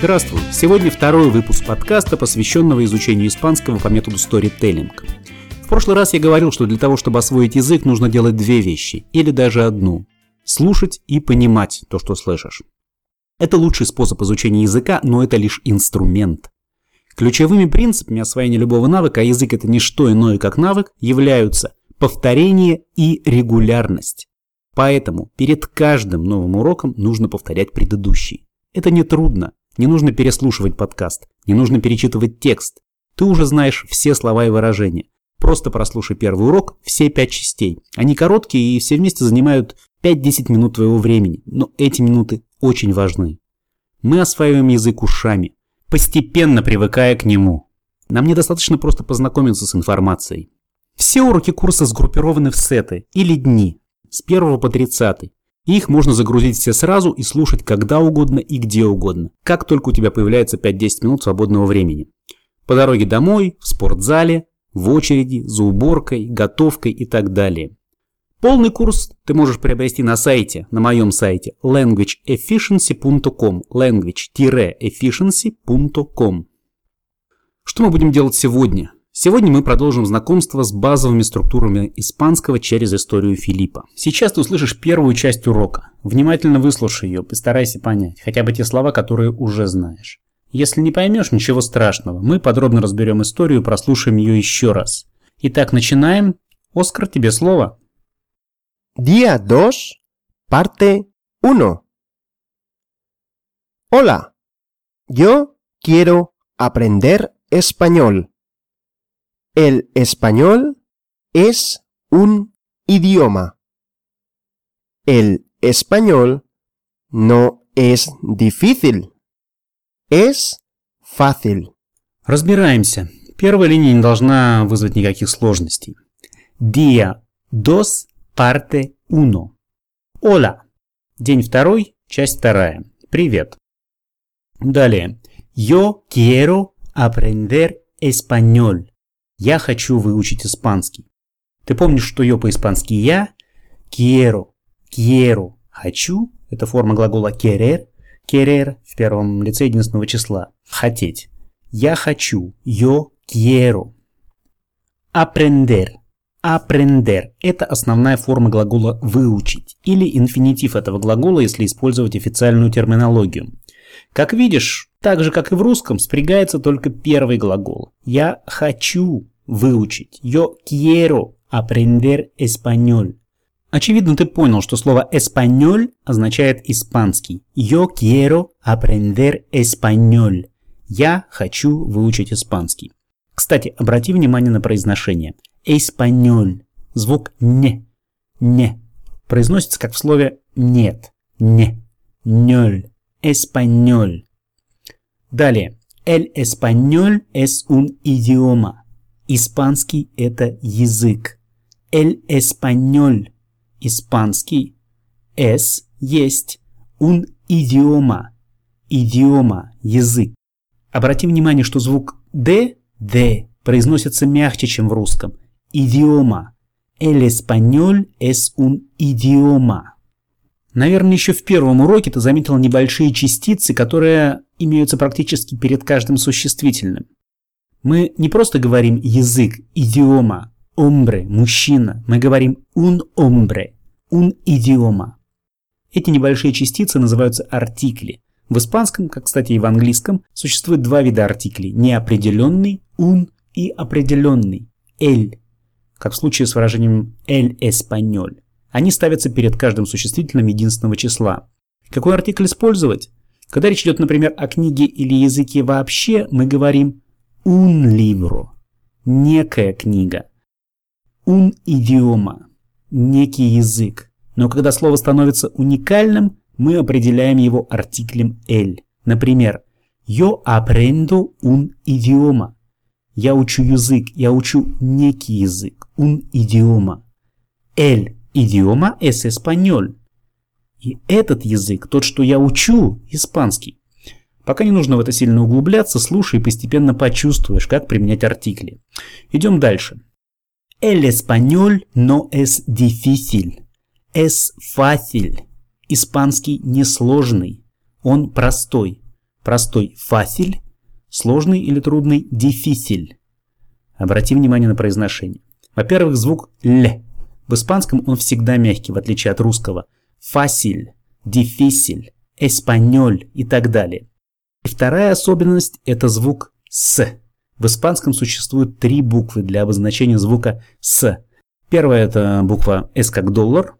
Здравствуй! Сегодня второй выпуск подкаста, посвященного изучению испанского по методу сторителлинг. В прошлый раз я говорил, что для того, чтобы освоить язык, нужно делать две вещи, или даже одну – слушать и понимать то, что слышишь. Это лучший способ изучения языка, но это лишь инструмент. Ключевыми принципами освоения любого навыка, а язык – это не что иное, как навык, являются повторение и регулярность. Поэтому перед каждым новым уроком нужно повторять предыдущий. Это не трудно. Не нужно переслушивать подкаст, не нужно перечитывать текст. Ты уже знаешь все слова и выражения. Просто прослушай первый урок, все 5 частей. Они короткие и все вместе занимают 5-10 минут твоего времени, но эти минуты очень важны. Мы осваиваем язык ушами, постепенно привыкая к нему. Нам недостаточно просто познакомиться с информацией. Все уроки курса сгруппированы в сеты или дни, с 1 по 30. Их можно загрузить все сразу и слушать когда угодно и где угодно, как только у тебя появляется 5-10 минут свободного времени. По дороге домой, в спортзале, в очереди, за уборкой, готовкой и так далее. Полный курс ты можешь приобрести на сайте, на моем сайте language-efficiency.com, language-efficiency.com. Что мы будем делать сегодня? Сегодня мы продолжим знакомство с базовыми структурами испанского через историю Филиппа. Сейчас ты услышишь первую часть урока. Внимательно выслушай ее, постарайся понять хотя бы те слова, которые уже знаешь. Если не поймешь, ничего страшного. Мы подробно разберем историю, прослушаем ее еще раз. Итак, начинаем. Оскар, тебе слово. Día 2, parte 1. Hola, yo quiero aprender español. El español es un idioma. El español no es difícil, es fácil. Разбираемся. Первая линия не должна вызвать никаких сложностей. Día 2, parte 1. Hola. День второй, часть вторая. Привет. Далее. Yo quiero aprender español. Я хочу выучить испанский. Ты помнишь, что yo по-испански я? Quiero, хочу. Это форма глагола querer в первом лице единственного числа. Хотеть. Я хочу. Yo quiero. Aprender. Это основная форма глагола выучить или инфинитив этого глагола, если использовать официальную терминологию. Как видишь, так же, как и в русском, спрягается только первый глагол. Я хочу выучить. Yo quiero aprender español. Очевидно, ты понял, что слово español означает испанский. Yo quiero aprender español. Я хочу выучить испанский. Кстати, обрати внимание на произношение. Español. Звук не. Произносится как в слове нет. Нёль. Español. Далее. El español es un idioma. Испанский – это язык. El español. Испанский. Es – есть. Un idioma. Идиома – язык. Обрати внимание, что звук «д» произносится мягче, чем в русском. Идиома. El español es un idioma. Наверное, еще в первом уроке ты заметил небольшие частицы, которые имеются практически перед каждым существительным. Мы не просто говорим язык, идиома, hombre, мужчина. Мы говорим un hombre, un idioma. Эти небольшие частицы называются артикли. В испанском, как, кстати, и в английском, существует два вида артиклей. Неопределенный, un, и определенный, el, как в случае с выражением el español. Они ставятся перед каждым существительным единственного числа. Какой артикль использовать? Когда речь идет, например, о книге или языке вообще, мы говорим un libro, некая книга, un idioma, некий язык. Но когда слово становится уникальным, мы определяем его артиклем el. Например, yo aprendo un idioma. Я учу язык, я учу некий язык, un idioma. El idioma es español. И этот язык, тот, что я учу, испанский. Пока не нужно в это сильно углубляться, слушай и постепенно почувствуешь, как применять артикли. Идем дальше. El español no es difícil, es fácil. Испанский несложный, он простой. простой фасиль, сложный или трудный дифисиль. Обрати внимание на произношение. Во-первых, звук «л». В испанском он всегда мягкий, в отличие от русского. Фасиль, дифисиль, эспаньоль и так далее. И вторая особенность – это звук «с». В испанском существует три буквы для обозначения звука «с». Первая – это буква «с» как доллар,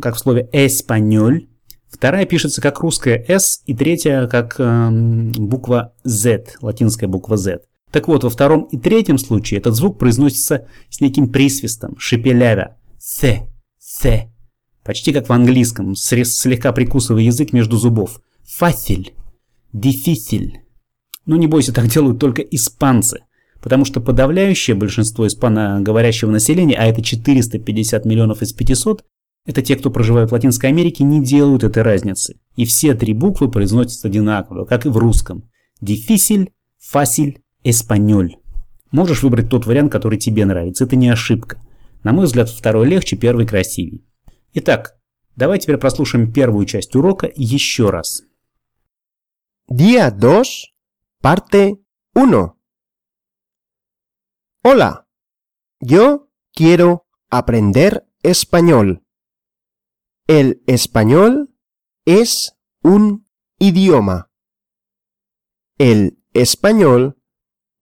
как в слове «эспаньоль». Вторая пишется как русская «с» и третья как буква «z», латинская буква «z». Так вот, во втором и третьем случае этот звук произносится с неким присвистом, шепелявя «с», «с», почти как в английском, слегка прикусывая язык между зубов. «Фасиль», «дифисиль». Ну, не бойся, так делают только испанцы, потому что подавляющее большинство испаноговорящего населения, а это 450 миллионов из 500, это те, кто проживает в Латинской Америке, не делают этой разницы. И все три буквы произносятся одинаково, как и в русском. Дифисиль, фасиль, эспаньоль. Можешь выбрать тот вариант, который тебе нравится, это не ошибка. На мой взгляд, второй легче, первый красивее. Итак, давай теперь прослушаем первую часть урока еще раз. Día 2, parte 1. Hola, yo quiero aprender español. El español es un idioma. El español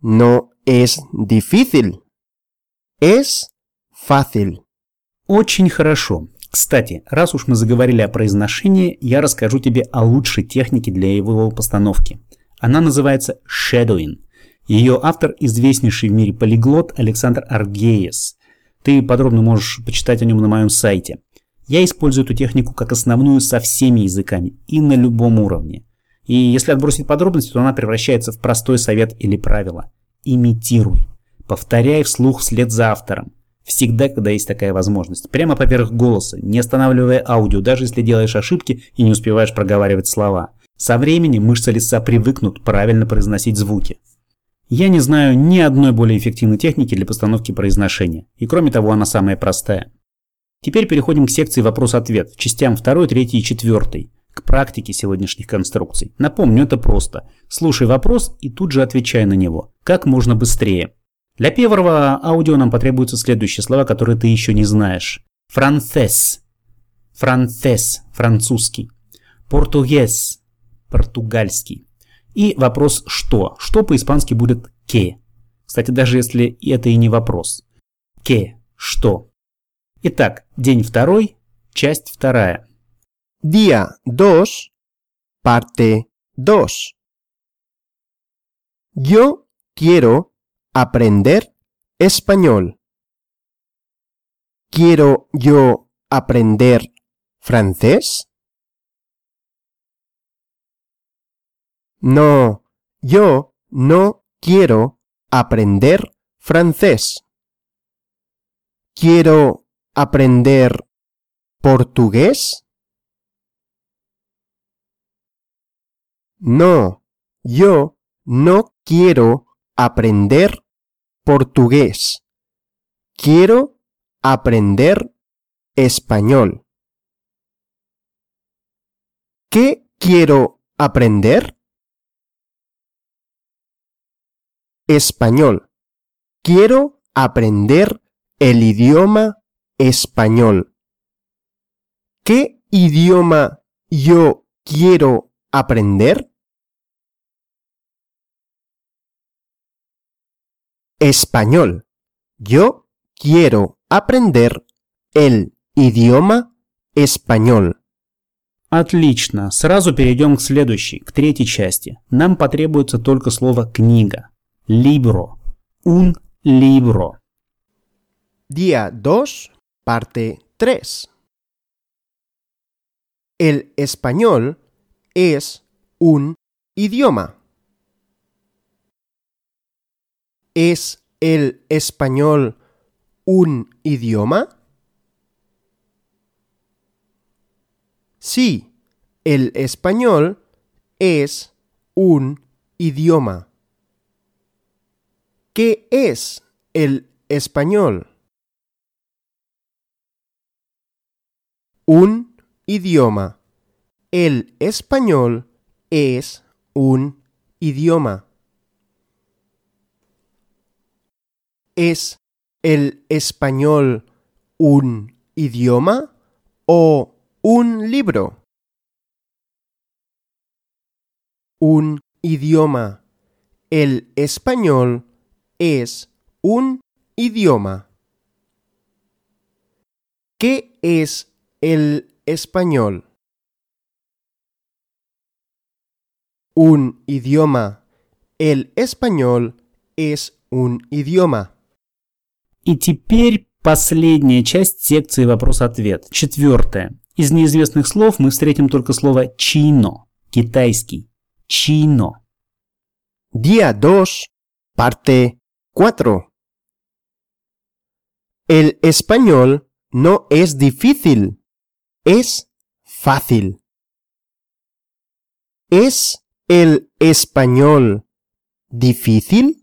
no es difícil, es fácil. Очень хорошо. Кстати, раз уж мы заговорили о произношении, я расскажу тебе о лучшей технике для его постановки. Она называется shadowing. Ее автор – известнейший в мире полиглот Александр Аргеес. Ты подробно можешь почитать о нем на моем сайте. Я использую эту технику как основную со всеми языками и на любом уровне. И если отбросить подробности, то она превращается в простой совет или правило. Имитируй. Повторяй вслух вслед за автором. Всегда, когда есть такая возможность. Прямо поверх голоса, не останавливая аудио, даже если делаешь ошибки и не успеваешь проговаривать слова. Со временем мышцы лица привыкнут правильно произносить звуки. Я не знаю ни одной более эффективной техники для постановки произношения. И кроме того, она самая простая. Теперь переходим к секции «Вопрос-ответ», частям 2, 3 и 4, к практике сегодняшних конструкций. Напомню, это просто. Слушай вопрос и тут же отвечай на него. Как можно быстрее. Для первого аудио нам потребуются следующие слова, которые ты еще не знаешь. Франсес, францез, французский. Португес, португальский. И вопрос «что?». «Что» по-испански будет «ке». Кстати, даже если это и не вопрос. «Ке», «что?». Итак, день 2, часть 2. Día 2, parte 2. Yo quiero aprender español. ¿Quiero yo aprender francés? No, yo no quiero aprender francés. Quiero aprender portugués? No, yo no quiero aprender portugués. Quiero aprender español. ¿Qué quiero aprender? Español. Quiero aprender el idioma español. ¿Qué idioma yo quiero aprender? Español. Yo quiero aprender el idioma español. Отлично. Сразу перейдем к следующей, к третьей части. Нам потребуется только слово «книга». Libro. Un libro. Día 2. Parte 3. El español es un idioma. ¿Es el español un idioma? Sí, el español es un idioma. ¿Qué es el español? Un idioma. El español es un idioma. ¿Es el español un idioma o un libro? Un idioma. El español es un idioma. ¿Qué es el español? Un idioma. El español es un idioma. И теперь последняя часть секции вопрос-ответ. 4. Из неизвестных слов мы встретим только слово «чино», китайский. «Чино». Día 2, parte 4. El español no es difícil, es fácil. ¿Es el español difícil?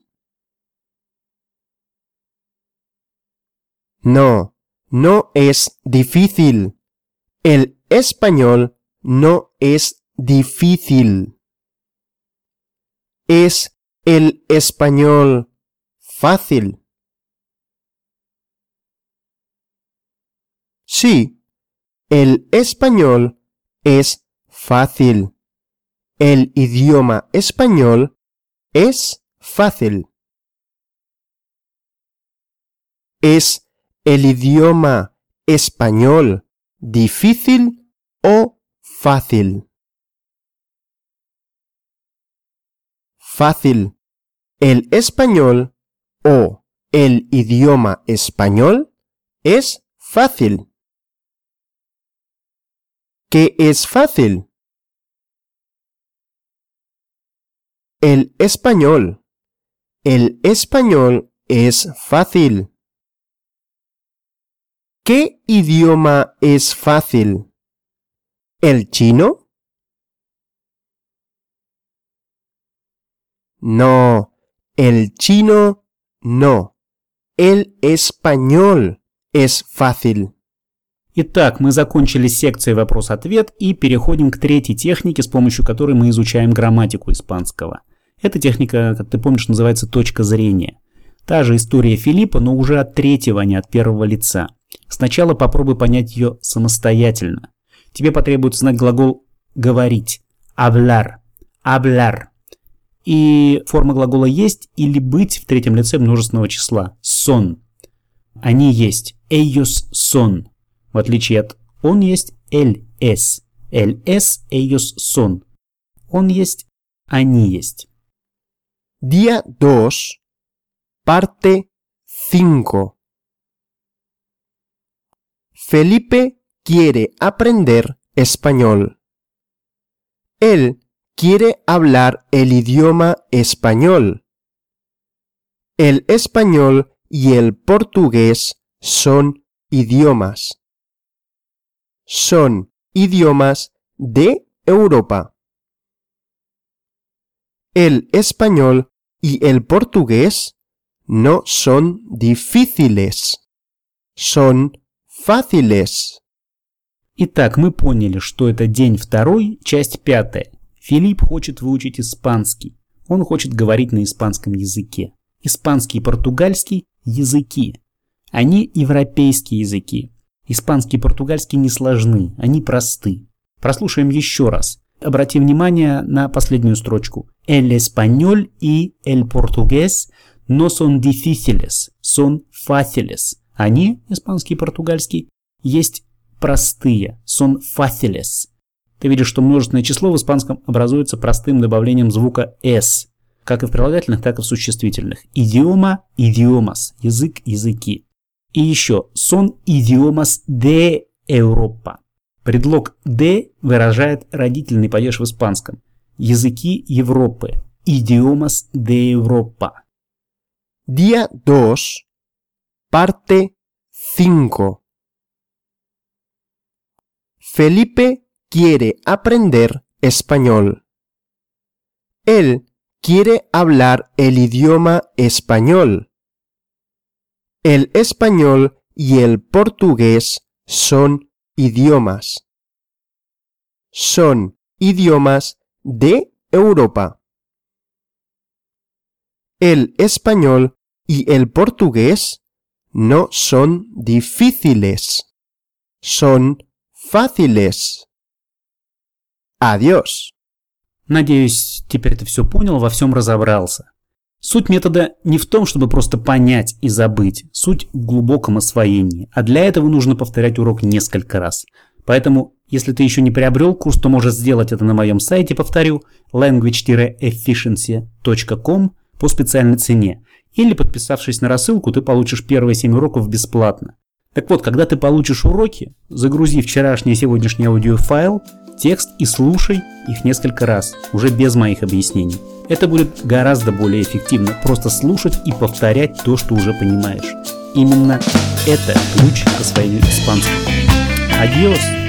No, no es difícil. El español no es difícil. ¿Es el español fácil? Sí, el español es fácil. El idioma español es fácil. ¿Es el idioma español difícil o fácil? Fácil. El español o el idioma español es fácil. ¿Qué es fácil? El español. El español es fácil. ¿Qué idioma es fácil? ¿El chino? No, el chino no. El español es fácil. Итак, мы закончили секцией вопрос-ответ и переходим к третьей технике, с помощью которой мы изучаем грамматику испанского. Эта техника, как ты помнишь, называется «точка зрения». Та же история Филиппа, но уже от третьего, а не от первого лица. Сначала попробуй понять ее самостоятельно. Тебе потребуется знать глагол «говорить» – «hablar», «hablar». И форма глагола «есть» или «быть» в третьем лице множественного числа – «son». Они есть – «ellos son», в отличие от «он есть» – «él es», «él es», «ellos son». «Он есть», «они есть». Día 2, parte 5. Felipe quiere aprender español. Él quiere hablar el idioma español. El español y el portugués son idiomas. Son idiomas de Europa. El español y el portugués no son difíciles. Son fáciles. Итак, мы поняли, что это день 2, часть 5. Филипп хочет выучить испанский. Он хочет говорить на испанском языке. Испанский и португальский – языки. Они европейские языки. Испанский и португальский не сложны, они просты. Прослушаем еще раз. Обрати внимание на последнюю строчку. El español y el portugués no son difíciles, son fáciles. Они, испанский и португальский, есть простые, son fáciles. Ты видишь, что множественное число в испанском образуется простым добавлением звука «s», как и в прилагательных, так и в существительных. Идиома, idiomas, язык, языки. И еще son idiomas de Europa. Предлог «de» выражает родительный падеж в испанском. Языки Европы. Idiomas de Europa. Día 2. Parte 5. Felipe quiere aprender español. Él quiere hablar el idioma español. El español y el portugués son idiomas. Son idiomas de Europa. El español y el portugués no son difíciles, son fáciles. Adiós. Надеюсь, теперь ты все понял, во всем разобрался. Суть метода не в том, чтобы просто понять и забыть. Суть в глубоком освоении. А для этого нужно повторять урок несколько раз. Поэтому, если ты еще не приобрел курс, то можешь сделать это на моем сайте, повторю, language-efficiency.com по специальной цене. Или, подписавшись на рассылку, ты получишь первые 7 уроков бесплатно. Так вот, когда ты получишь уроки, загрузи вчерашний и сегодняшний аудиофайл, текст и слушай их несколько раз, уже без моих объяснений. Это будет гораздо более эффективно, просто слушать и повторять то, что уже понимаешь. Именно это ключ к освоению испанского. Адиос!